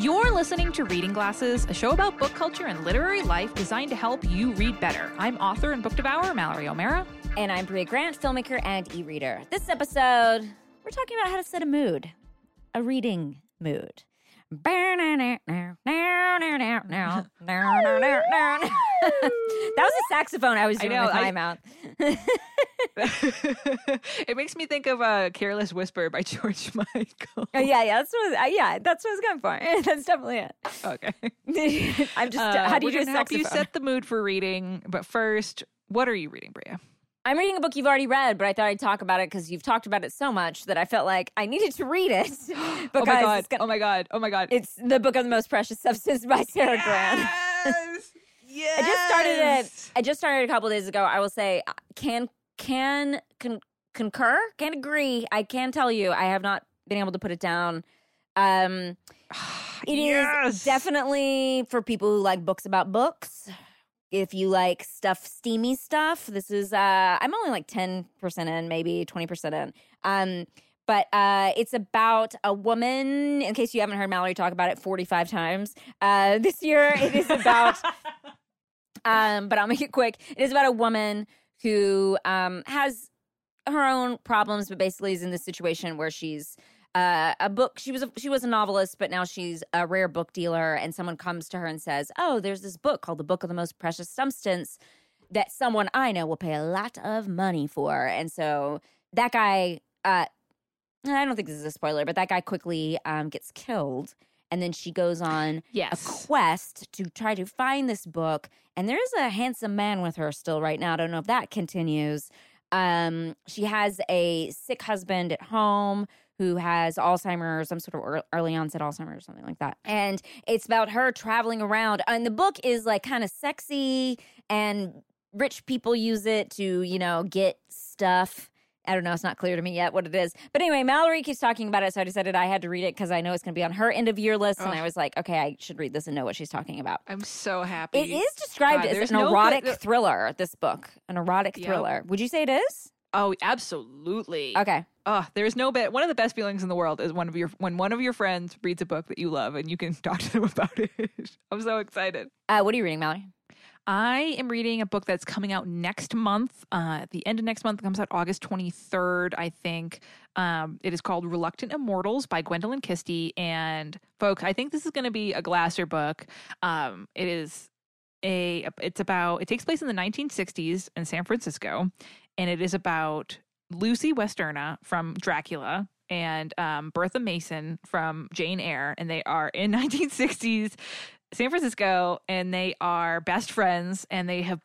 You're listening to Reading Glasses, a show about book culture and literary life designed to help you read better. I'm author and book devourer Mallory O'Meara. And I'm Brea Grant, filmmaker and e-reader. This episode, we're talking about how to set a mood, a reading mood. That was a saxophone I was doing with my mouth. It makes me think of Careless Whisper by George Michael. That's what I was going for. That's definitely it. Okay. I'm just, how do you do a saxophone? We're going to help you set the mood for reading, but first, what are you reading, Brea? I'm reading a book you've already read, but I thought I'd talk about it because you've talked about it so much that I felt like I needed to read it. Oh my God. It's The Book of the Most Precious Substance by Sara Gran. Yes. I just started it a couple days ago. I will say, can agree. I can tell you, I have not been able to put it down. It is definitely for people who like books about books. If you like steamy stuff, this is, I'm only like 10% in, maybe 20% in. But it's about a woman, in case you haven't heard Mallory talk about it 45 times this year. It is about, but I'll make it quick. It is about a woman who has her own problems, but basically is in this situation where she's she was a novelist, but now she's a rare book dealer, and someone comes to her and says, oh, there's this book called The Book of the Most Precious Substance that someone I know will pay a lot of money for. And so that guy, I don't think this is a spoiler, but that guy quickly gets killed, and then she goes on a quest to try to find this book, and there is a handsome man with her still right now. I don't know if that continues. She has a sick husband at home who has Alzheimer's, some sort of early onset Alzheimer's or something like that. And it's about her traveling around. And the book is like kind of sexy, and rich people use it to, get stuff. I don't know. It's not clear to me yet what it is. But anyway, Mallory keeps talking about it, so I decided I had to read it because I know it's going to be on her end of year list. And I was like, okay, I should read this and know what she's talking about. I'm so happy. It is described as an erotic thriller, this book. An erotic thriller. Would you say it is? Oh, absolutely. Okay. Oh, there's no bit. One of the best feelings in the world is when one of your friends reads a book that you love and you can talk to them about it. I'm so excited. What are you reading, Mallory? I am reading a book that's coming out next month. At the end of next month, it comes out August 23rd, I think. It is called Reluctant Immortals by Gwendolyn Kiste. And folks, I think this is going to be a Glasser book. It takes place in the 1960s in San Francisco, and it is about Lucy Westerna from Dracula and Bertha Mason from Jane Eyre, and they are in 1960s San Francisco, and they are best friends, and they have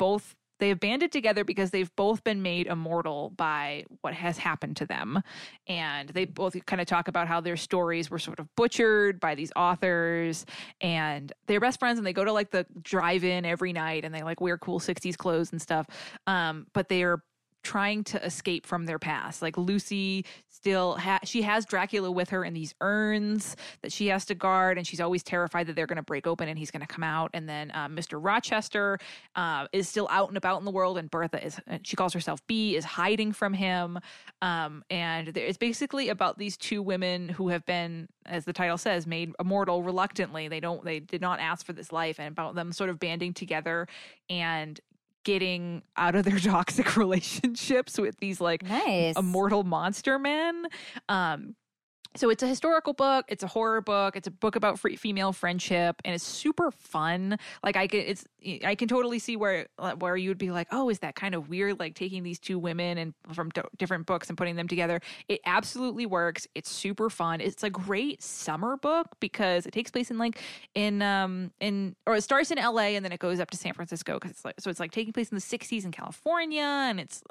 banded together because they've both been made immortal by what has happened to them. And they both kind of talk about how their stories were sort of butchered by these authors, and they're best friends, and they go to like the drive-in every night, and they like wear cool 60s clothes and stuff. But they are trying to escape from their past. Like Lucy she has Dracula with her in these urns that she has to guard, and she's always terrified that they're going to break open and he's going to come out. And then Mr. Rochester is still out and about in the world, and Bertha is, she calls herself B, is hiding from him. And it's basically about these two women who have been, as the title says, made immortal reluctantly. They did not ask for this life, and about them sort of banding together and getting out of their toxic relationships with these immortal monster men. So it's a historical book. It's a horror book. It's a book about female friendship, and it's super fun. Like I can totally see where you would be like, oh, is that kind of weird? Like taking these two women and from different books and putting them together. It absolutely works. It's super fun. It's a great summer book because it takes place it starts in L.A. and then it goes up to San Francisco because it's taking place in the 60s in California, and it's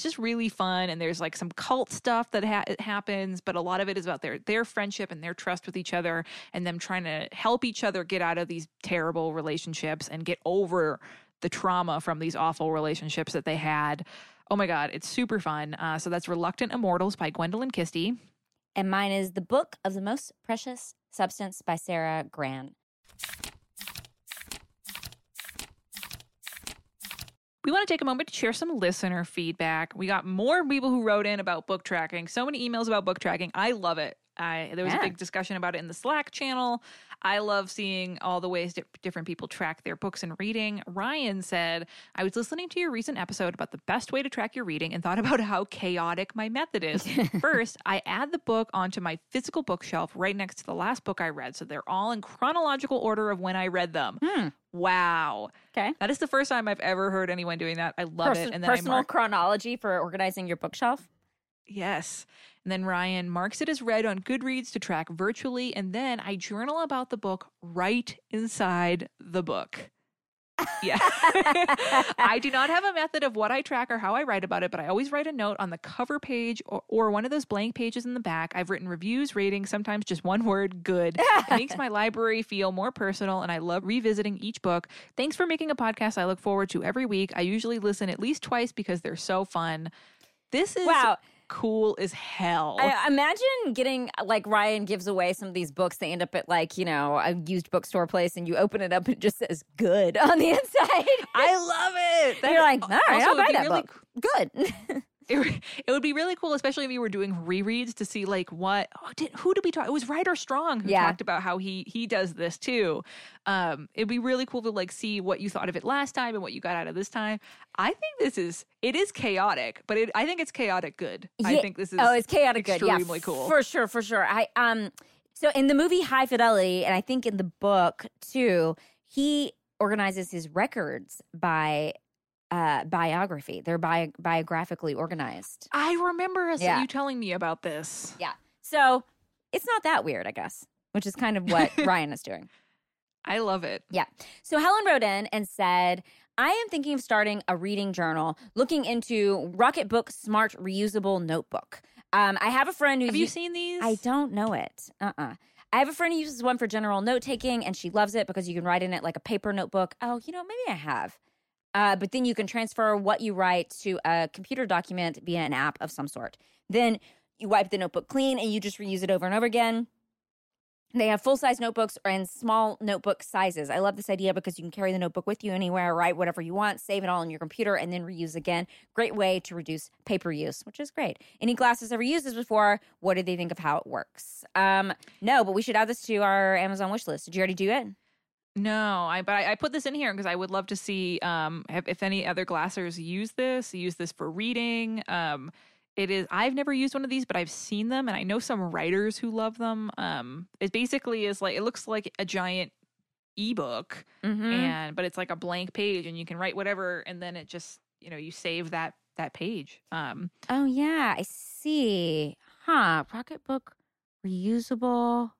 just really fun. And there's like some cult stuff that happens, but a lot of it is about their friendship and their trust with each other, and them trying to help each other get out of these terrible relationships and get over the trauma from these awful relationships that they had. Oh my God, it's super fun. So that's Reluctant Immortals by Gwendolyn Kiste. And mine is The Book of the Most Precious Substance by Sara Gran. We want to take a moment to share some listener feedback. We got more people who wrote in about book tracking. So many emails about book tracking. I love it. There was a big discussion about it in the Slack channel. I love seeing all the ways different people track their books and reading. Ryan said, I was listening to your recent episode about the best way to track your reading and thought about how chaotic my method is. First, I add the book onto my physical bookshelf right next to the last book I read, so they're all in chronological order of when I read them. Wow. Okay. That is the first time I've ever heard anyone doing that. I love it. And then personal chronology for organizing your bookshelf? Yes. And then Ryan marks it as read on Goodreads to track virtually, and then I journal about the book right inside the book. Yeah. I do not have a method of what I track or how I write about it, but I always write a note on the cover page or one of those blank pages in the back. I've written reviews, ratings, sometimes just one word, good. It makes my library feel more personal, and I love revisiting each book. Thanks for making a podcast I look forward to every week. I usually listen at least twice because they're so fun. This is... Wow. Cool as hell. I imagine getting, like, Ryan gives away some of these books. They end up at, like, you know, a used bookstore place, and you open it up and it just says good on the inside. I love it. You're like, all right, I'll buy that book. Good. It would be really cool, especially if you were doing rereads, to see, like, who did we talk? It was Ryder Strong who talked about how he does this too. It'd be really cool to, like, see what you thought of it last time and what you got out of this time. I think it is chaotic, but I think it's chaotic good. Yeah. I think this is it's chaotic good. Yeah, extremely cool for sure, for sure. So in the movie High Fidelity, and I think in the book too, he organizes his records by. Biography. They're biographically organized. I remember you telling me about this. Yeah. So it's not that weird, I guess, which is kind of what Ryan is doing. I love it. Yeah. So Helen wrote in and said, I am thinking of starting a reading journal, looking into Rocketbook Smart Reusable Notebook. I have a friend who... Have you seen these? I don't know it. I have a friend who uses one for general note-taking, and she loves it because you can write in it like a paper notebook. Oh, maybe I have. But then you can transfer what you write to a computer document via an app of some sort. Then you wipe the notebook clean and you just reuse it over and over again. They have full-size notebooks or in small notebook sizes. I love this idea because you can carry the notebook with you anywhere, write whatever you want, save it all on your computer, and then reuse again. Great way to reduce paper use, which is great. Any glasses ever used this before? What do they think of how it works? No, but we should add this to our Amazon wish list. Did you already do it? No, but I put this in here because I would love to see if any other glassers use this for reading. I've never used one of these, but I've seen them, and I know some writers who love them. It basically is like, it looks like a giant ebook, but it's like a blank page, and you can write whatever, and then it just, you save that page. Oh yeah, I see. Huh, Rocketbook reusable.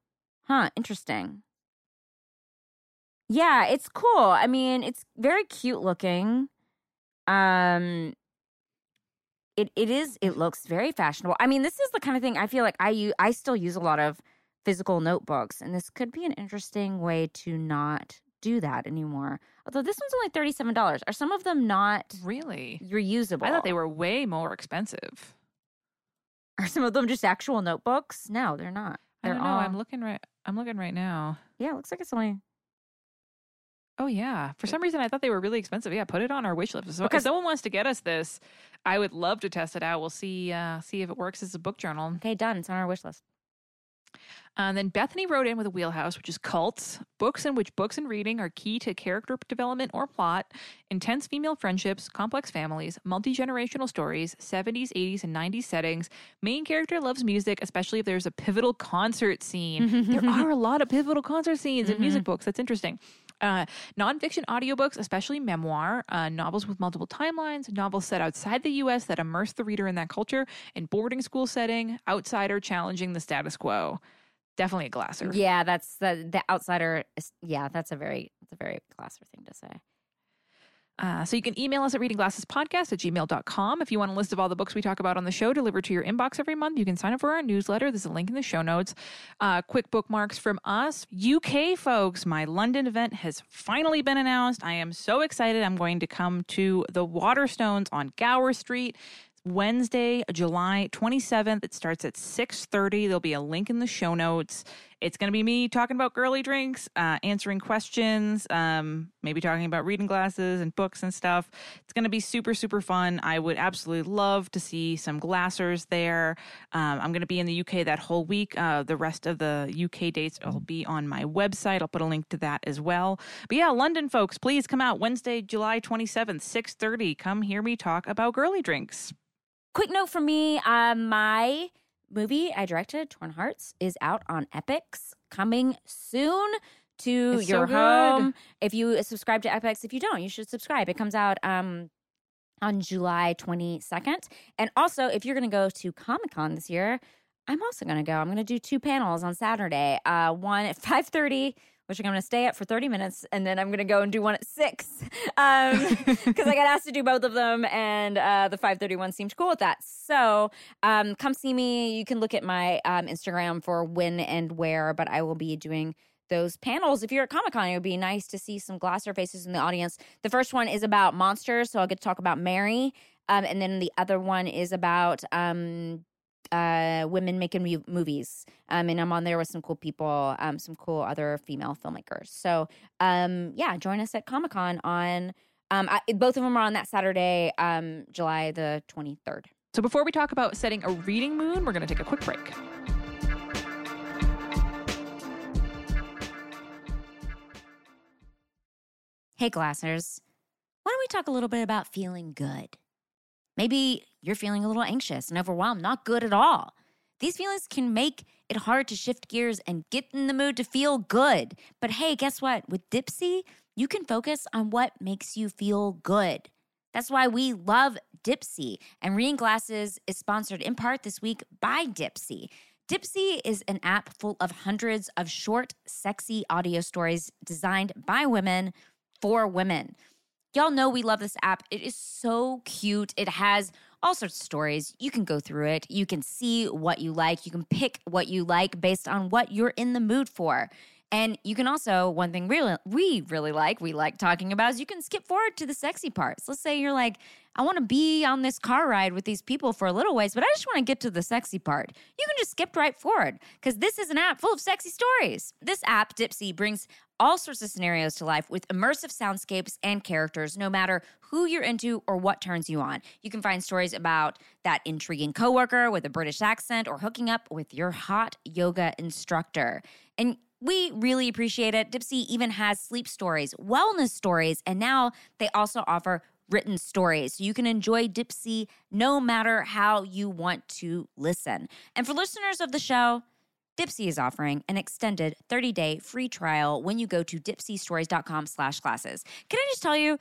Huh, interesting. Yeah, it's cool. I mean, it's very cute looking. It looks very fashionable. I mean, this is the kind of thing I feel like I still use a lot of physical notebooks, and this could be an interesting way to not do that anymore. Although this one's only $37. Are some of them not really reusable? I thought they were way more expensive. Are some of them just actual notebooks? No, they're not. They're I don't know. All... I'm looking right now. Yeah, it looks like it's only... Oh, yeah. For some reason, I thought they were really expensive. Yeah, put it on our wish list. So if someone wants to get us this, I would love to test it out. We'll see if it works as a book journal. Okay, done. It's on our wish list. And then Bethany wrote in with a wheelhouse, which is cults, books in which books and reading are key to character development or plot, intense female friendships, complex families, multi-generational stories, 70s, 80s, and 90s settings. Main character loves music, especially if there's a pivotal concert scene. There are a lot of pivotal concert scenes in music books. That's interesting. Nonfiction audiobooks, especially memoir, novels with multiple timelines, novels set outside the U.S. that immerse the reader in that culture, and boarding school setting, outsider challenging the status quo. Definitely a glasser. Yeah, that's the outsider. Yeah, that's a very glasser thing to say. So you can email us at readingglassespodcast@gmail.com. If you want a list of all the books we talk about on the show delivered to your inbox every month, you can sign up for our newsletter. There's a link in the show notes. Quick bookmarks from us. UK folks, my London event has finally been announced. I am so excited. I'm going to come to the Waterstones on Gower Street. Wednesday, July 27th. It starts at 6:30. There'll be a link in the show notes. It's going to be me talking about girly drinks, answering questions, maybe talking about reading glasses and books and stuff. It's going to be super, super fun. I would absolutely love to see some glassers there. I'm going to be in the UK that whole week. The rest of the UK dates will be on my website. I'll put a link to that as well. But yeah, London folks, please come out Wednesday, July 27th, 6:30. Come hear me talk about girly drinks. Quick note from me, my movie I directed, Torn Hearts, is out on Epix, coming soon to your home. If you subscribe to Epix, if you don't, you should subscribe. It comes out on July 22nd. And also, if you're going to go to Comic-Con this year, I'm also going to go. I'm going to do two panels on Saturday, one at 5:30, which I'm going to stay at for 30 minutes, and then I'm going to go and do one at 6 because I got asked to do both of them, and the 5:31 seemed cool with that. So come see me. You can look at my Instagram for when and where, but I will be doing those panels. If you're at Comic-Con, it would be nice to see some Glasser faces in the audience. The first one is about monsters, so I'll get to talk about Mary, and then the other one is about women making movies. And I'm on there with some cool people, some cool other female filmmakers. So, yeah, join us at Comic-Con on, both of them are on that Saturday, July the 23rd. So before we talk about setting a reading moon, we're going to take a quick break. Hey, Glassers, why don't we talk a little bit about feeling good? Maybe you're feeling a little anxious and overwhelmed, not good at all. These feelings can make it hard to shift gears and get in the mood to feel good. But hey, guess what? With Dipsy, you can focus on what makes you feel good. That's why we love Dipsy. And Reading Glasses is sponsored in part this week by Dipsy. Dipsy is an app full of hundreds of short, sexy audio stories designed by women for women. Y'all know we love this app. It is so cute. It has all sorts of stories. You can go through it. You can see what you like. You can pick what you like based on what you're in the mood for. And you can also, one thing we really like talking about is you can skip forward to the sexy parts. Let's say you're like, I want to be on this car ride with these people for a little ways, but I just want to get to the sexy part. You can just skip right forward because this is an app full of sexy stories. This app, Dipsy, brings all sorts of scenarios to life with immersive soundscapes and characters, no matter who you're into or what turns you on. You can find stories about that intriguing coworker with a British accent or hooking up with your hot yoga instructor. And we really appreciate it. Dipsy even has sleep stories, wellness stories, and now they also offer written stories. So you can enjoy Dipsy no matter how you want to listen. And for listeners of the show, Dipsy is offering an extended 30-day free trial when you go to dipsystories.com/glasses. Can I just tell you,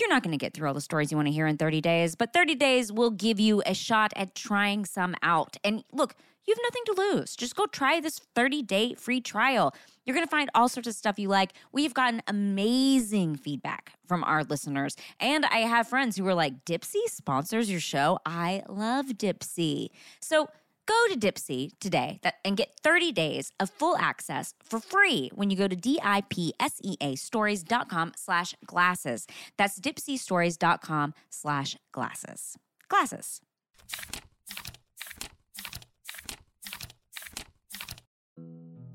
you're not going to get through all the stories you want to hear in 30 days, but 30 days will give you a shot at trying some out. And look, you have nothing to lose. Just go try this 30-day free trial. You're going to find all sorts of stuff you like. We've gotten amazing feedback from our listeners. And I have friends who were like, Dipsy sponsors your show. I love Dipsy. So go to Dipsy today and get 30 days of full access for free when you go to dipsea stories.com/glasses. That's dipsystories.com/glasses. Glasses.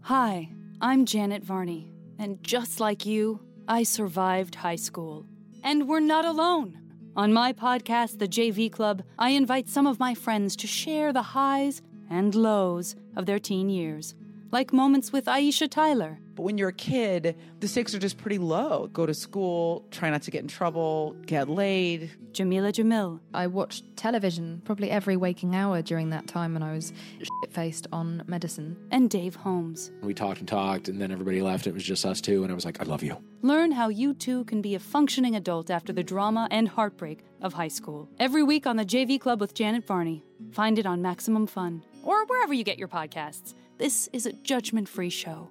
Hi, I'm Janet Varney, and just like you, I survived high school. And we're not alone. On my podcast, The JV Club, I invite some of my friends to share the highs and lows of their teen years, like moments with Aisha Tyler. But when you're a kid, the stakes are just pretty low. Go to school, try not to get in trouble, get laid. Jamila Jamil. I watched television probably every waking hour during that time, and I was shit-faced on medicine. And Dave Holmes. We talked, and then everybody left. It was just us two, and I was like, I love you. Learn how you too can be a functioning adult after the drama and heartbreak of high school. Every week on the JV Club with Janet Varney. Find it on Maximum Fun or wherever you get your podcasts. This is a judgment-free show.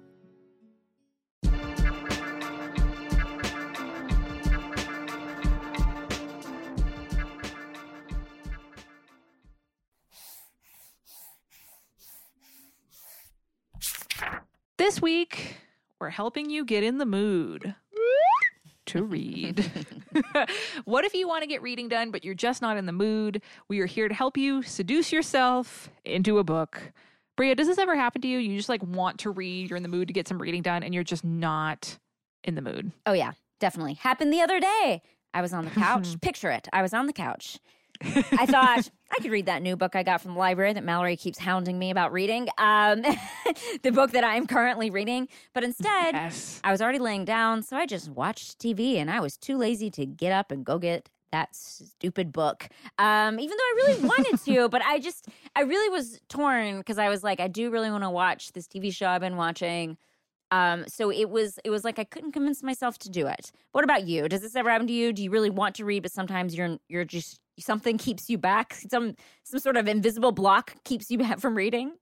This week, we're helping you get in the mood to read. What if you want to get reading done, but you're just not in the mood? We are here to help you seduce yourself into a book. Brea, does this ever happen to you? You just like want to read, you're in the mood to get some reading done, and you're just not in the mood. Oh, yeah, definitely. Happened the other day. I was on the couch. Picture it. I was on the couch. I thought I could read that new book I got from the library that Mallory keeps hounding me about reading, the book that I'm currently reading. But instead, I was already laying down, so I just watched TV, and I was too lazy to get up and go get that stupid book, even though I really wanted to. But I really was torn because I was like, I do really want to watch this TV show I've been watching. So it was like I couldn't convince myself to do it. What about you? Does this ever happen to you? Do you really want to read, but sometimes you're just something keeps you back? Some sort of invisible block keeps you back from reading.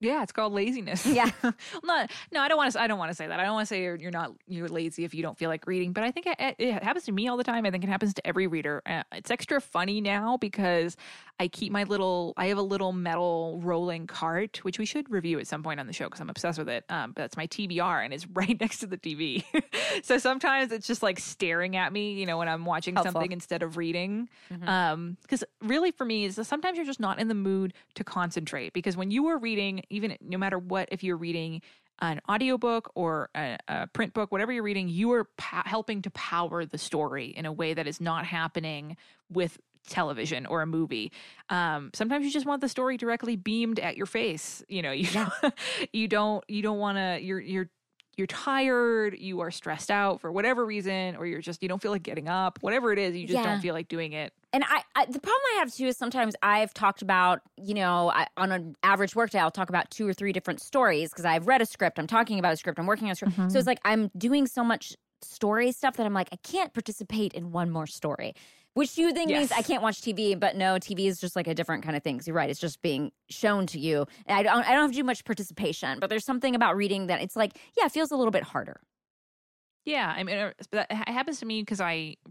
Yeah, it's called laziness. Yeah. No, I don't want to say that. I don't want to say you're lazy if you don't feel like reading, but I think it happens to me all the time. I think it happens to every reader. It's extra funny now because I have a little metal rolling cart, which we should review at some point on the show because I'm obsessed with it. But that's my TBR and it's right next to the TV. So sometimes it's just like staring at me, you know, when I'm watching something instead of reading. Mm-hmm. Because really for me is sometimes you're just not in the mood to concentrate, because when you were reading, even no matter what, if you're reading an audiobook or a print book, whatever you're reading, you are helping to power the story in a way that is not happening with television or a movie. Sometimes you just want the story directly beamed at your face. You know, you don't want to. You're tired. You are stressed out for whatever reason, or you don't feel like getting up. Whatever it is, you just don't feel like doing it. And the problem I have, too, is sometimes I've talked about, you know, on an average workday, I'll talk about 2 or 3 different stories because I've read a script, I'm talking about a script, I'm working on a script. Mm-hmm. So it's like I'm doing so much story stuff that I'm like, I can't participate in one more story, which you think means I can't watch TV. But no, TV is just like a different kind of thing. You're right. It's just being shown to you. And I don't have to do much participation, but there's something about reading that it's like, yeah, it feels a little bit harder. Yeah, I mean, it happens to me because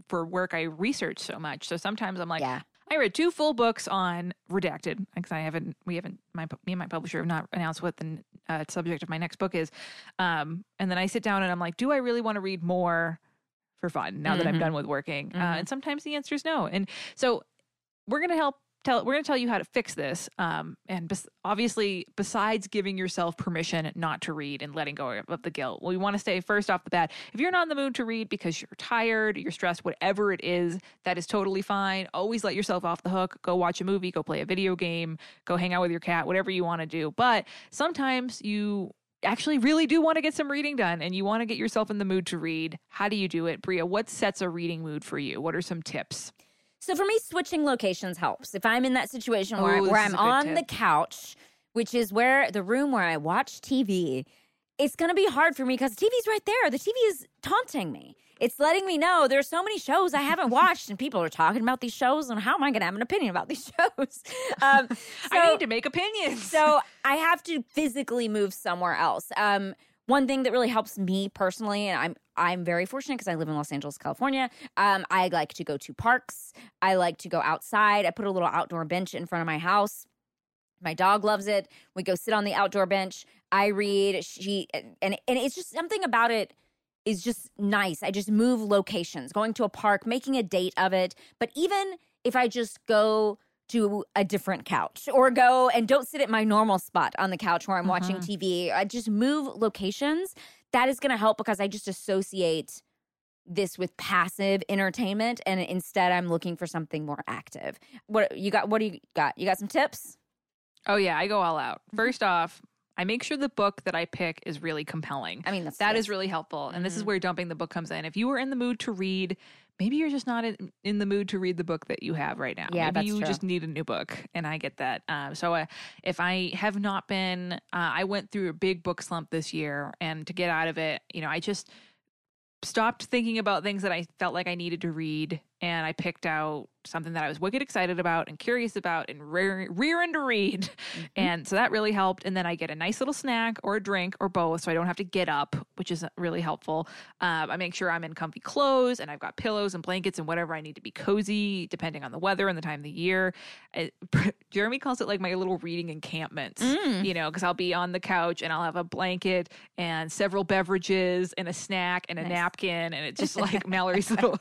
for work, I research so much. So sometimes I'm like, I read 2 full books on Redacted because me and my publisher have not announced what the subject of my next book is. And then I sit down and I'm like, do I really want to read more for fun now that I'm done with working? Mm-hmm. And sometimes the answer is no. And so we're going to tell you how to fix this. And obviously, besides giving yourself permission not to read and letting go of the guilt, we want to say first off the bat, if you're not in the mood to read because you're tired, you're stressed, whatever it is, that is totally fine. Always let yourself off the hook. Go watch a movie, go play a video game, go hang out with your cat, whatever you want to do. But sometimes you actually really do want to get some reading done and you want to get yourself in the mood to read. How do you do it? Brea, what sets a reading mood for you? What are some tips? So for me, switching locations helps. If I'm in that situation where I'm on the couch, which is the room where I watch TV, it's going to be hard for me because TV's right there. The TV is taunting me. It's letting me know there's so many shows I haven't watched, and people are talking about these shows, and how am I going to have an opinion about these shows? I need to make opinions. So I have to physically move somewhere else. One thing that really helps me personally, and I'm very fortunate because I live in Los Angeles, California. I like to go to parks. I like to go outside. I put a little outdoor bench in front of my house. My dog loves it. We go sit on the outdoor bench. I read. And it's just something about it is just nice. I just move locations, going to a park, making a date of it. But even if I just go to a different couch or go and don't sit at my normal spot on the couch where I'm watching TV. I just move locations. That is going to help because I just associate this with passive entertainment, and instead I'm looking for something more active. What do you got? You got some tips? Oh, yeah. I go all out. First off, I make sure the book that I pick is really compelling. I mean, that is really helpful. And this is where dumping the book comes in. If you were in the mood to read, maybe you're just not in the mood to read the book that you have right now. Yeah, maybe you just need a new book, and I get that. So if I have not been, I went through a big book slump this year, and to get out of it, you know, I just stopped thinking about things that I felt like I needed to read, and I picked out something that I was wicked excited about and curious about and rearing to read. Mm-hmm. And so that really helped. And then I get a nice little snack or a drink or both, so I don't have to get up, which is really helpful. I make sure I'm in comfy clothes, and I've got pillows and blankets and whatever I need to be cozy, depending on the weather and the time of the year. Jeremy calls it like my little reading encampments, you know, because I'll be on the couch and I'll have a blanket and several beverages and a snack and a napkin, and it's just like Mallory's little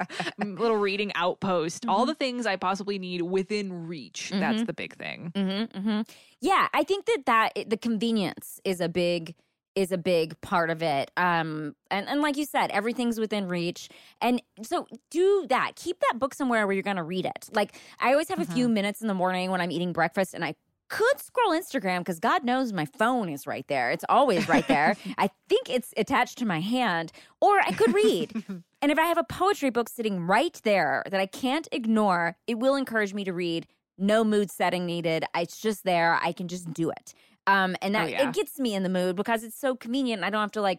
reading camping outpost, all the things I possibly need within reach. Mm-hmm. That's the big thing. Mm-hmm, mm-hmm. Yeah, I think that the convenience is a big part of it. And like you said, everything's within reach. And so do that. Keep that book somewhere where you're going to read it. Like, I always have a few minutes in the morning when I'm eating breakfast, and I could scroll Instagram because God knows my phone is right there. It's always right there. I think it's attached to my hand. Or I could read. And if I have a poetry book sitting right there that I can't ignore, it will encourage me to read. No mood setting needed. It's just there. I can just do it. And that it gets me in the mood because it's so convenient. I don't have to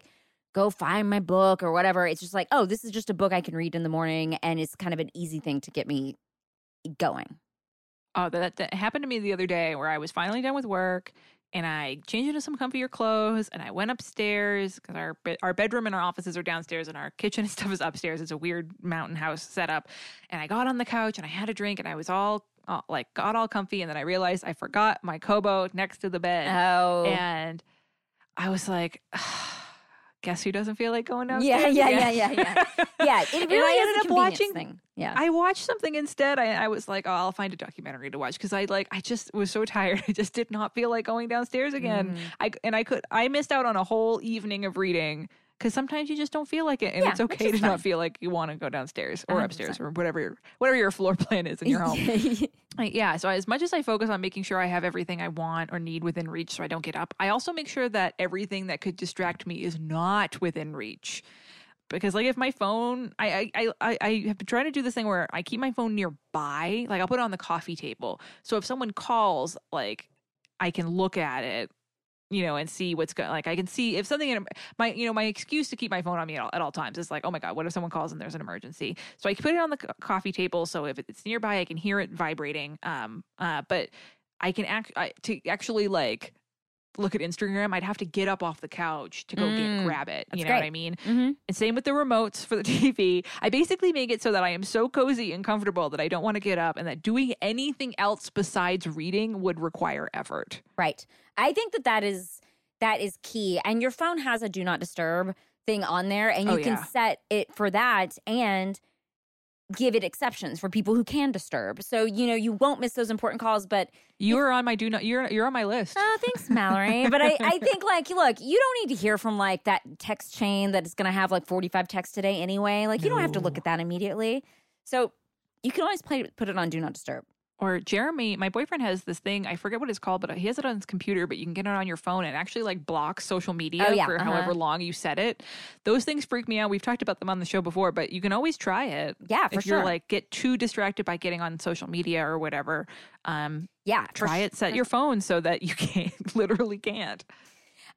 go find my book or whatever. It's just like, oh, this is just a book I can read in the morning. And it's kind of an easy thing to get me going. Oh, that happened to me the other day where I was finally done with work and I changed into some comfier clothes and I went upstairs because our bedroom and our offices are downstairs and our kitchen and stuff is upstairs. It's a weird mountain house setup. And I got on the couch and I had a drink and I was got all comfy. And then I realized I forgot my Kobo next to the bed. Oh. And I was like, guess who doesn't feel like going downstairs? Yeah. Yeah, it really is a convenience thing. Yeah. I watched something instead. I was like, oh, I'll find a documentary to watch because I just was so tired. I just did not feel like going downstairs again. I missed out on a whole evening of reading because sometimes you just don't feel like it, and it's okay to not feel like you want to go downstairs or 100%. Upstairs or whatever your floor plan is in your home. Yeah, so as much as I focus on making sure I have everything I want or need within reach so I don't get up, I also make sure that everything that could distract me is not within reach. Because if my phone, I have been trying to do this thing where I keep my phone nearby. Like, I'll put it on the coffee table. So if someone calls, I can look at it, and see what's going. I can see if something in my, my excuse to keep my phone on me at all times is oh my God, what if someone calls and there's an emergency? So I put it on the coffee table. So if it's nearby, I can hear it vibrating. But I can actually look at Instagram, I'd have to get up off the couch to go grab it. You know what I mean? Mm-hmm. And same with the remotes for the TV. I basically make it so that I am so cozy and comfortable that I don't want to get up and that doing anything else besides reading would require effort. Right. I think that is key. And your phone has a do not disturb thing on there, and you can set it for that and give it exceptions for people who can disturb. So, you won't miss those important calls, but you're on my do not, you're on my list. Oh, thanks, Mallory. But I think look, you don't need to hear from that text chain that is going to have 45 texts today anyway. You don't have to look at that immediately. So you can always put it on do not disturb. Or Jeremy, my boyfriend, has this thing. I forget what it's called, but he has it on his computer, but you can get it on your phone and actually block social media for however long you set it. Those things freak me out. We've talked about them on the show before, but you can always try it. Yeah, for sure. If you're get too distracted by getting on social media or whatever. Try it. Set your phone so that you literally can't.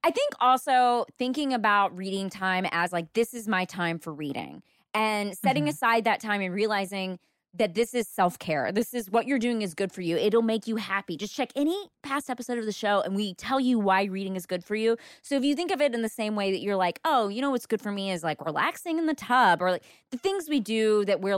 I think also thinking about reading time as this is my time for reading, and setting aside that time and realizing that this is self-care. This is what you're doing is good for you. It'll make you happy. Just check any past episode of the show and we tell you why reading is good for you. So if you think of it in the same way that you're oh, what's good for me is relaxing in the tub, or the things we do that we're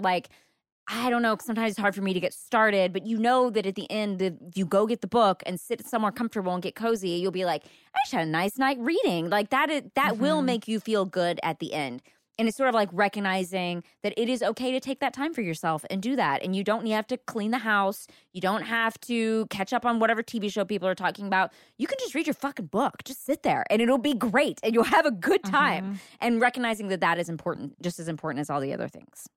I don't know, sometimes it's hard for me to get started, but that at the end, if you go get the book and sit somewhere comfortable and get cozy, you'll be I just had a nice night reading. That will make you feel good at the end. And it's sort of recognizing that it is okay to take that time for yourself and do that. And you don't have to clean the house. You don't have to catch up on whatever TV show people are talking about. You can just read your fucking book. Just sit there and it'll be great. And you'll have a good time. And recognizing that is important, just as important as all the other things.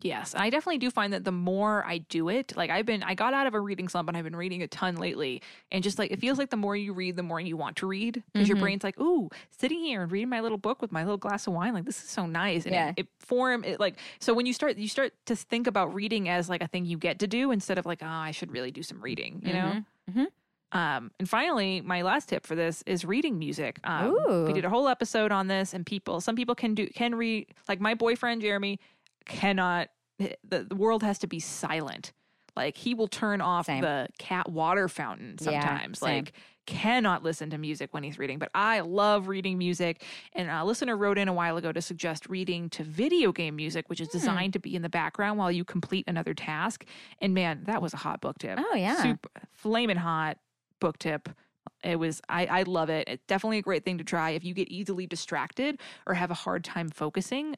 Yes. And I definitely do find that the more I do it, I got out of a reading slump and I've been reading a ton lately. And just it feels the more you read, the more you want to read. Because your brain's ooh, sitting here and reading my little book with my little glass of wine, this is so nice. And so when you start to think about reading as a thing you get to do instead of I should really do some reading, you know? Mm-hmm. And finally, my last tip for this is reading music. We did a whole episode on this, and some people can read, my boyfriend, Jeremy, cannot, the world has to be silent. He will turn off the cat water fountain sometimes. Cannot listen to music when he's reading. But I love reading music. And a listener wrote in a while ago to suggest reading to video game music, which is designed to be in the background while you complete another task. And man, that was a hot book tip. Oh, yeah. Super flaming hot book tip. It was, I love it. It's definitely a great thing to try if you get easily distracted or have a hard time focusing.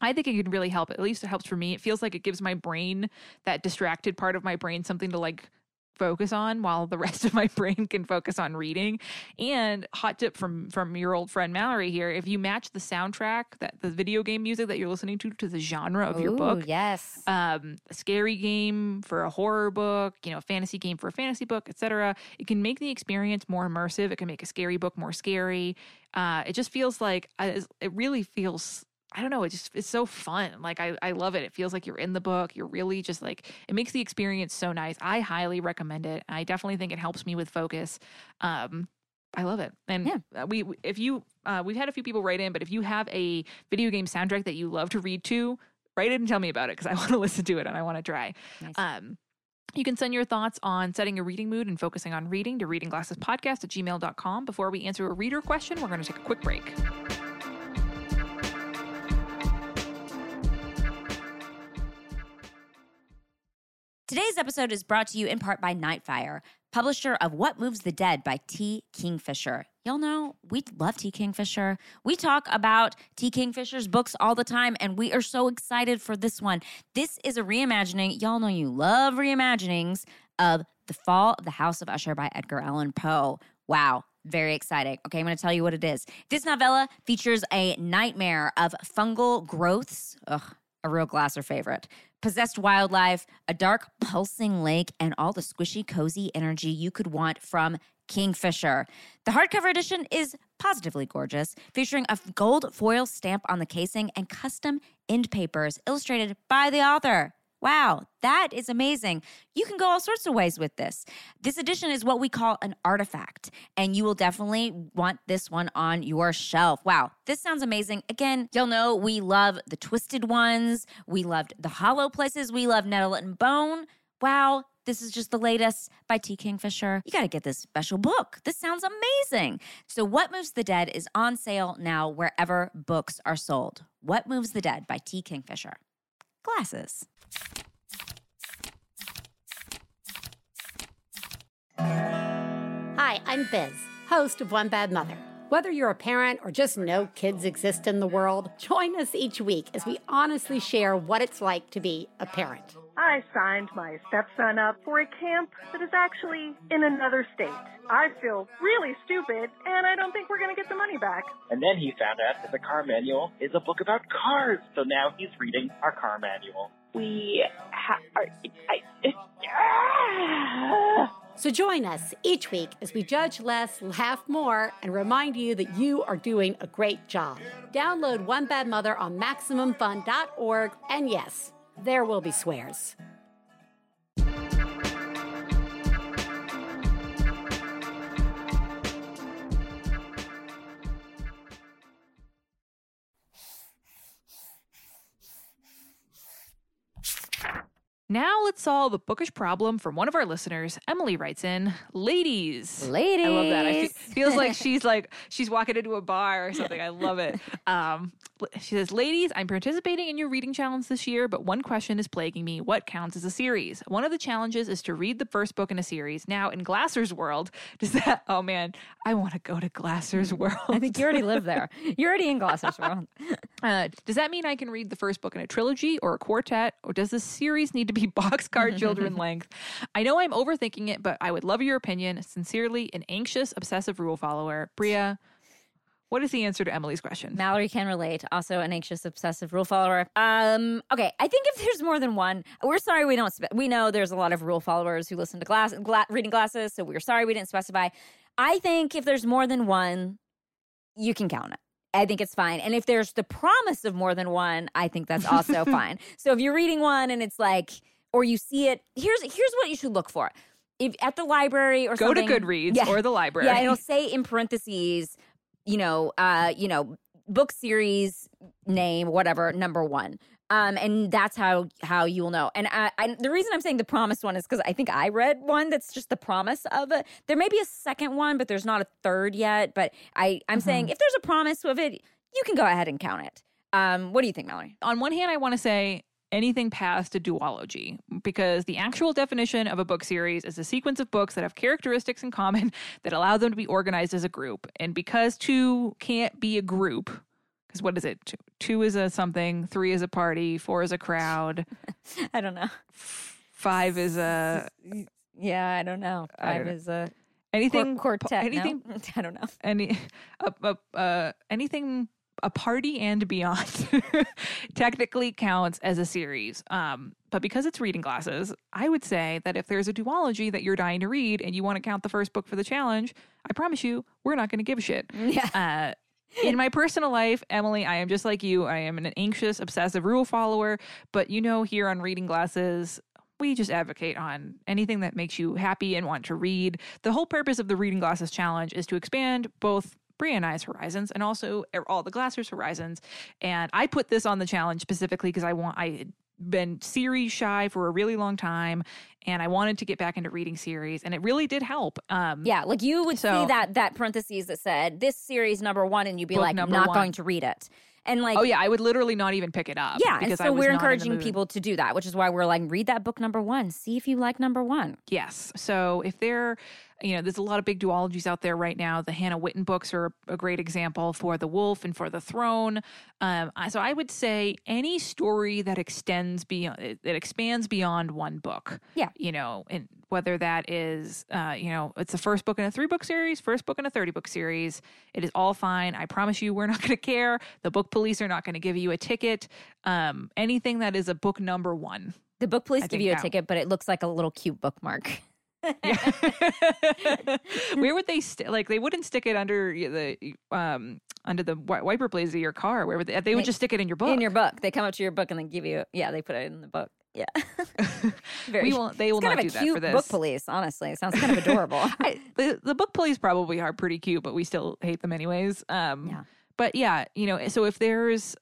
I think it could really help. At least it helps for me. It feels like it gives my brain, that distracted part of my brain, something to like focus on while the rest of my brain can focus on reading. And hot tip from your old friend Mallory here, if you match the soundtrack, that the video game music that you're listening to the genre of your book. Yes. A scary game for a horror book, you know, a fantasy game for a fantasy book, etc. It can make the experience more immersive. It can make a scary book more scary. It just feels like, it really feels, I don't know, it's so fun. Like, I love it. It feels like you're in the book. You're really just like, it makes the experience so nice. I highly recommend it. I definitely think it helps me with focus. I love it. And yeah. We've had a few people write in, but if you have a video game soundtrack that you love to read to, write in and tell me about it, because I want to listen to it and I want to try. Nice. You can send your thoughts on setting a reading mood and focusing on reading to readingglassespodcast@gmail.com. Before we answer a reader question, we're going to take a quick break. Today's episode is brought to you in part by Nightfire, publisher of What Moves the Dead by T. Kingfisher. Y'all know, we love T. Kingfisher. We talk about T. Kingfisher's books all the time, and we are so excited for this one. This is a reimagining. Y'all know you love reimaginings of The Fall of the House of Usher by Edgar Allan Poe. Wow. Very exciting. Okay, I'm going to tell you what it is. This novella features a nightmare of fungal growths. Ugh. A real Glasser favorite. Possessed wildlife, a dark, pulsing lake, and all the squishy, cozy energy you could want from Kingfisher. The hardcover edition is positively gorgeous, featuring a gold foil stamp on the casing and custom end papers illustrated by the author. Wow, that is amazing. You can go all sorts of ways with this. This edition is what we call an artifact, and you will definitely want this one on your shelf. Wow, this sounds amazing. Again, y'all know we love the twisted ones. We loved the hollow places. We love Nettle and Bone. Wow, this is just the latest by T. Kingfisher. You got to get this special book. This sounds amazing. So What Moves the Dead is on sale now wherever books are sold. What Moves the Dead by T. Kingfisher. Glasses. Hi, I'm Biz, host of One Bad Mother. Whether you're a parent or just know kids exist in the world, join us each week as we honestly share what it's like to be a parent. I signed my stepson up for a camp that is actually in another state. I feel really stupid, and I don't think we're going to get the money back. And then he found out that the car manual is a book about cars, so now he's reading our car manual. So join us each week as we judge less, laugh more, and remind you that you are doing a great job. Download One Bad Mother on MaximumFun.org, and yes, there will be swears. Now let's solve a bookish problem from one of our listeners. Emily writes in, Ladies. I love that. Feels like she's walking into a bar or something. I love it. She says, ladies, I'm participating in your reading challenge this year, but one question is plaguing me. What counts as a series? One of the challenges is to read the first book in a series. Now, in Glasser's world, oh man, I want to go to Glasser's world. I think you already live there. You're already in Glasser's world. Does that mean I can read the first book in a trilogy or a quartet, or does this series need to be Boxcar Children length? I know I'm overthinking it, but I would love your opinion. Sincerely, an anxious, obsessive rule follower. Brea, what is the answer to Emily's question? Mallory can relate. Also an anxious, obsessive rule follower. Okay, I think if there's more than one, we're sorry we don't. We know there's a lot of rule followers who listen to reading glasses, so we're sorry we didn't specify. I think if there's more than one, you can count it. I think it's fine. And if there's the promise of more than one, I think that's also fine. So if you're reading one and it's like, or you see it, here's what you should look for. If at the library or something. Go to Goodreads or the library. Yeah, it'll say in parentheses, book series name, whatever, number one. And that's how you will know. And the reason I'm saying the promise one is because I think I read one that's just the promise of it. There may be a second one, but there's not a third yet. But I'm saying if there's a promise of it, you can go ahead and count it. What do you think, Mallory? On one hand, I want to say anything past a duology, because the actual definition of a book series is a sequence of books that have characteristics in common that allow them to be organized as a group. And because two can't be a group, Because what is it? Two is a something, three is a party, four is a crowd. I don't know. Five is a... Yeah, I don't know. Five is a... Anything... quartet, anything, no? I don't know. Anything... A Party and Beyond technically counts as a series. But because it's reading glasses, I would say that if there's a duology that you're dying to read and you want to count the first book for the challenge, I promise you, we're not going to give a shit. Yeah. In my personal life, Emily, I am just like you. I am an anxious, obsessive rule follower. But you know, here on Reading Glasses... we just advocate on anything that makes you happy and want to read. The whole purpose of the Reading Glasses Challenge is to expand both Brea and I's horizons and also all the Glassers' horizons. And I put this on the challenge specifically because I had been series shy for a really long time and I wanted to get back into reading series, and it really did help. Yeah, like you would see that parentheses that said, this series number one, and you'd be like, I'm not going to read it. And like, oh yeah, I would literally not even pick it up. Yeah, because so we're encouraging people to do that, which is why we're like, read that book number one, see if you like number one. Yes. So if they're, you know, there's a lot of big duologies out there right now. The Hannah Whitten books are a great example for The Wolf and for The Throne. So I would say any story that expands beyond one book. Yeah. You know, and whether that is, you know, it's the first book in a 3-book series, first book in a 30-book series, it is all fine. I promise you, we're not going to care. The book police are not going to give you a ticket. Anything that is a book number one. The book police give you a ticket, but it looks like a little cute bookmark. Yeah. Where would they like? They wouldn't stick it under the wiper blades of your car. Where would they would just stick it in your book? In your book, they come up to your book and then give you. Yeah, they put it in the book. Yeah, they will not do that for this. Book police, honestly, it sounds kind of adorable. The book police probably are pretty cute, but we still hate them anyways. Yeah. But yeah, you know, so if there's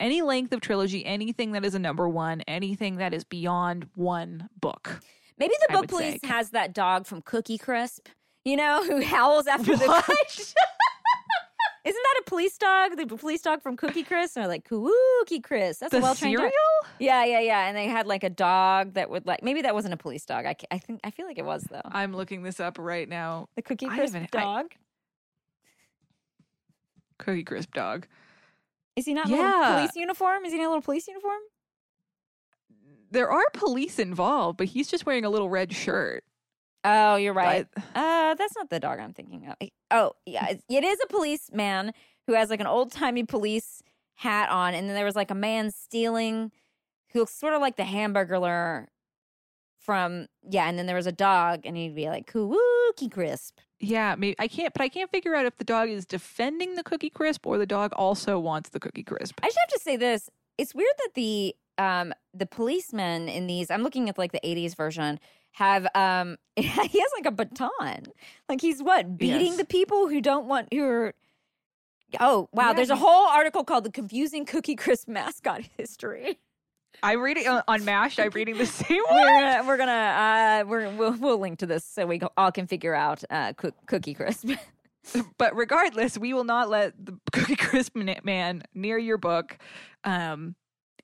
any length of trilogy, anything that is a number one, anything that is beyond one book. Maybe the book police has that dog from Cookie Crisp, you know, who howls after the coach. Isn't that a police dog? The police dog from Cookie Crisp? And they're like, Cookie Crisp. That's a well-trained dog. Yeah. And they had like a dog that would like, maybe that wasn't a police dog. I feel like it was though. I'm looking this up right now. The Cookie Crisp dog? Cookie Crisp dog. Is he not in a little police uniform? Is he in a little police uniform? There are police involved, but he's just wearing a little red shirt. Oh, you're right. That's not the dog I'm thinking of. Oh, yeah. It is a policeman who has like an old-timey police hat on. And then there was like a man stealing who looks sort of like the Hamburglar from, yeah. And then there was a dog and he'd be like, Cookie Crisp. Yeah, maybe I can't figure out if the dog is defending the Cookie Crisp or the dog also wants the Cookie Crisp. I just have to say this. It's weird that the policemen in these, I'm looking at like the 80s version, have he has like a baton, like he's beating the people who don't want your. Oh wow, yeah. There's a whole article called "The Confusing Cookie Crisp Mascot History." I'm reading on Mashed. I'm reading the same one. We'll link to this so we all can figure out Cookie Crisp. But regardless, we will not let the Cookie Crisp man near your book.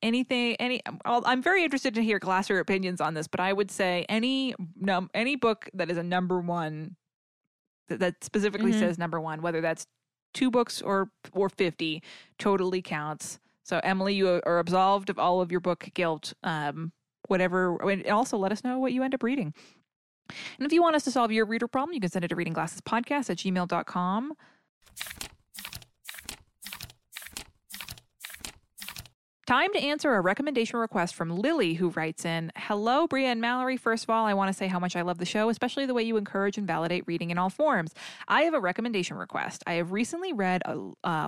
I'm very interested to hear Glasser opinions on this, but I would say any book that is a number one, that specifically says number one, whether that's 2 books or 50, totally counts. So Emily, you are absolved of all of your book guilt. And also let us know what you end up reading. And if you want us to solve your reader problem, you can send it to readingglassespodcast@gmail.com. Time to answer a recommendation request from Lily, who writes in, "Hello, Brea and Mallory. First of all, I want to say how much I love the show, especially the way you encourage and validate reading in all forms. I have a recommendation request. I have recently read a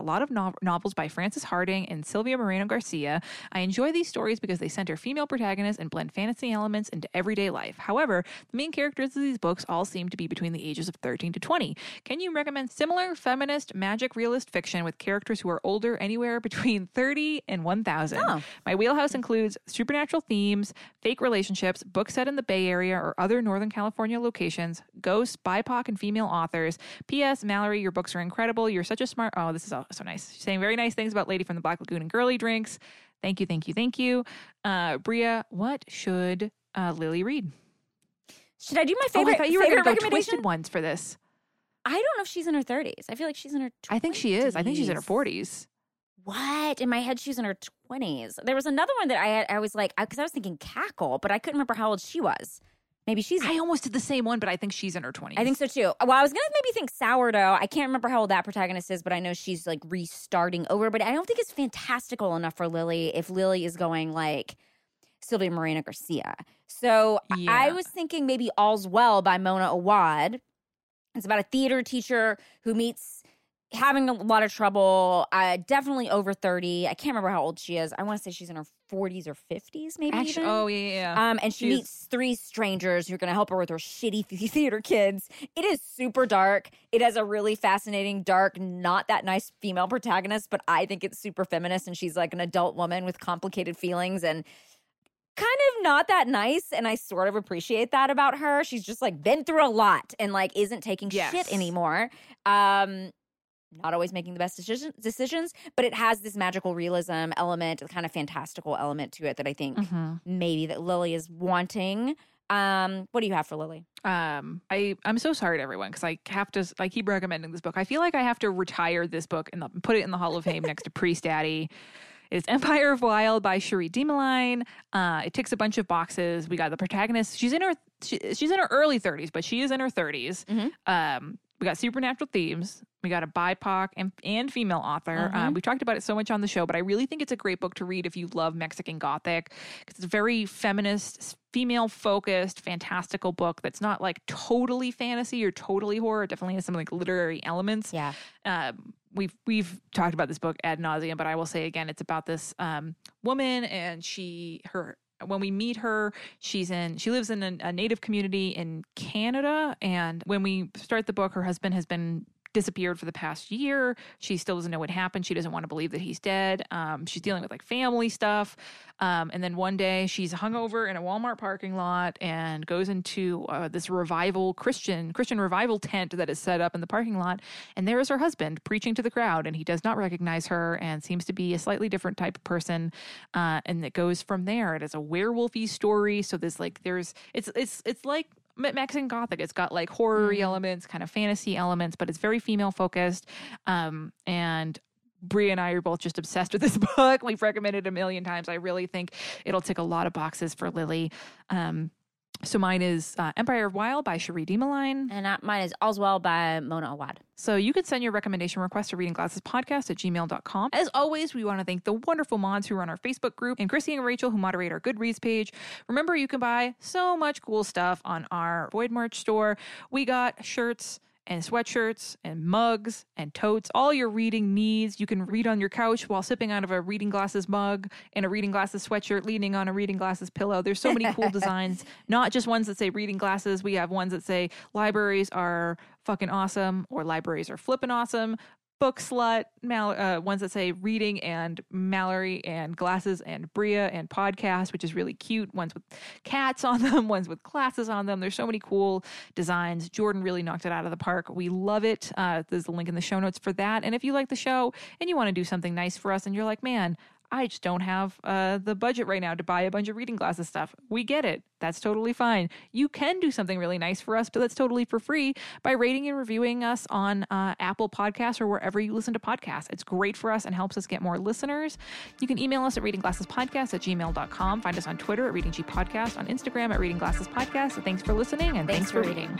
lot of novels by Frances Harding and Silvia Moreno Garcia. I enjoy these stories because they center female protagonists and blend fantasy elements into everyday life. However, the main characters of these books all seem to be between the ages of 13 to 20. Can you recommend similar feminist magic realist fiction with characters who are older, anywhere between 30 and 1,000? Oh. My wheelhouse includes supernatural themes, fake relationships, books set in the Bay Area or other Northern California locations, ghosts, BIPOC, and female authors. P.S. Mallory, your books are incredible. You're such a smart..." Oh, this is all so nice. She's saying very nice things about Lady from the Black Lagoon and Girly Drinks. Thank you, thank you, thank you. Brea, what should Lily read? Should I do my favorite? Oh, I thought you were going to go twisted ones for this. I don't know if she's in her 30s. I feel like she's in her 20s. I think she is. I think she's in her 40s. what? In my head, she was in her 20s. There was another one that I was like, because I was thinking Cackle, but I couldn't remember how old she was. Maybe she's... I almost did the same one, but I think she's in her 20s. I think so, too. Well, I was going to maybe think Sourdough. I can't remember how old that protagonist is, but I know she's, like, restarting over. But I don't think it's fantastical enough for Lily if Lily is going, like, Sylvia Morena Garcia. So yeah. I was thinking maybe All's Well by Mona Awad. It's about a theater teacher who meets... having a lot of trouble, definitely over 30. I can't remember how old she is. I want to say she's in her 40s or 50s, maybe. Actually, even. Oh, yeah, yeah. And she meets three strangers who are going to help her with her shitty theater kids. It is super dark. It has a really fascinating, dark, not that nice female protagonist, but I think it's super feminist, and she's like an adult woman with complicated feelings and kind of not that nice, and I sort of appreciate that about her. She's just, like, been through a lot and, like, isn't taking shit anymore. Not always making the best decisions, but it has this magical realism element, a kind of fantastical element to it that I think maybe that Lily is wanting. What do you have for Lily? I'm so sorry to everyone because I have to, I keep recommending this book. I feel like I have to retire this book and put it in the Hall of Fame next to Priest Daddy. It's Empire of Wild by Cherie Dimaline. It ticks a bunch of boxes. We got the protagonist. She's in her early 30s, but she is in her 30s. We got supernatural themes. We got a BIPOC and female author. We talked about it so much on the show, but I really think it's a great book to read if you love Mexican Gothic, because it's a very feminist, female-focused, fantastical book that's not like totally fantasy or totally horror. It definitely has some like literary elements. Yeah. We've talked about this book ad nauseum, but I will say again, it's about this woman and when we meet her, she lives in a native community in Canada, and when we start the book, her husband has been disappeared for the past year. She still doesn't know what happened. She doesn't want to believe that he's dead. She's dealing with like family stuff, and then one day she's hungover in a Walmart parking lot and goes into this revival Christian revival tent that is set up in the parking lot, and there is her husband preaching to the crowd, and he does not recognize her and seems to be a slightly different type of person, and it goes from there. It is a werewolfy story, so it's like Mexican Gothic. It's got like horror-y elements, kind of fantasy elements, but it's very female-focused. And Brea and I are both just obsessed with this book. We've recommended it a million times. I really think it'll tick a lot of boxes for Lily. So mine is Empire of Wild by Cherie Dimaline. And mine is All's Well by Mona Awad. So you can send your recommendation request to readingglassespodcast@gmail.com. As always, we want to thank the wonderful mods who run our Facebook group and Chrissy and Rachel who moderate our Goodreads page. Remember, you can buy so much cool stuff on our Void Merch store. We got shirts and sweatshirts and mugs and totes, all your reading needs. You can read on your couch while sipping out of a Reading Glasses mug and a Reading Glasses sweatshirt, leaning on a Reading Glasses pillow. There's so many cool designs, not just ones that say Reading Glasses. We have ones that say libraries are fucking awesome or libraries are flipping awesome. Book Slut, ones that say reading and Mallory and glasses and Brea and podcast, which is really cute. Ones with cats on them, ones with glasses on them. There's so many cool designs. Jordan really knocked it out of the park. We love it. There's a link in the show notes for that. And if you like the show and you want to do something nice for us and you're like, man, I just don't have the budget right now to buy a bunch of Reading Glasses stuff. We get it. That's totally fine. You can do something really nice for us, but that's totally for free by rating and reviewing us on Apple Podcasts or wherever you listen to podcasts. It's great for us and helps us get more listeners. You can email us at readingglassespodcast@gmail.com. Find us on Twitter at ReadingGPodcast, on Instagram at ReadingGlassesPodcast. Thanks for listening, and thanks for reading.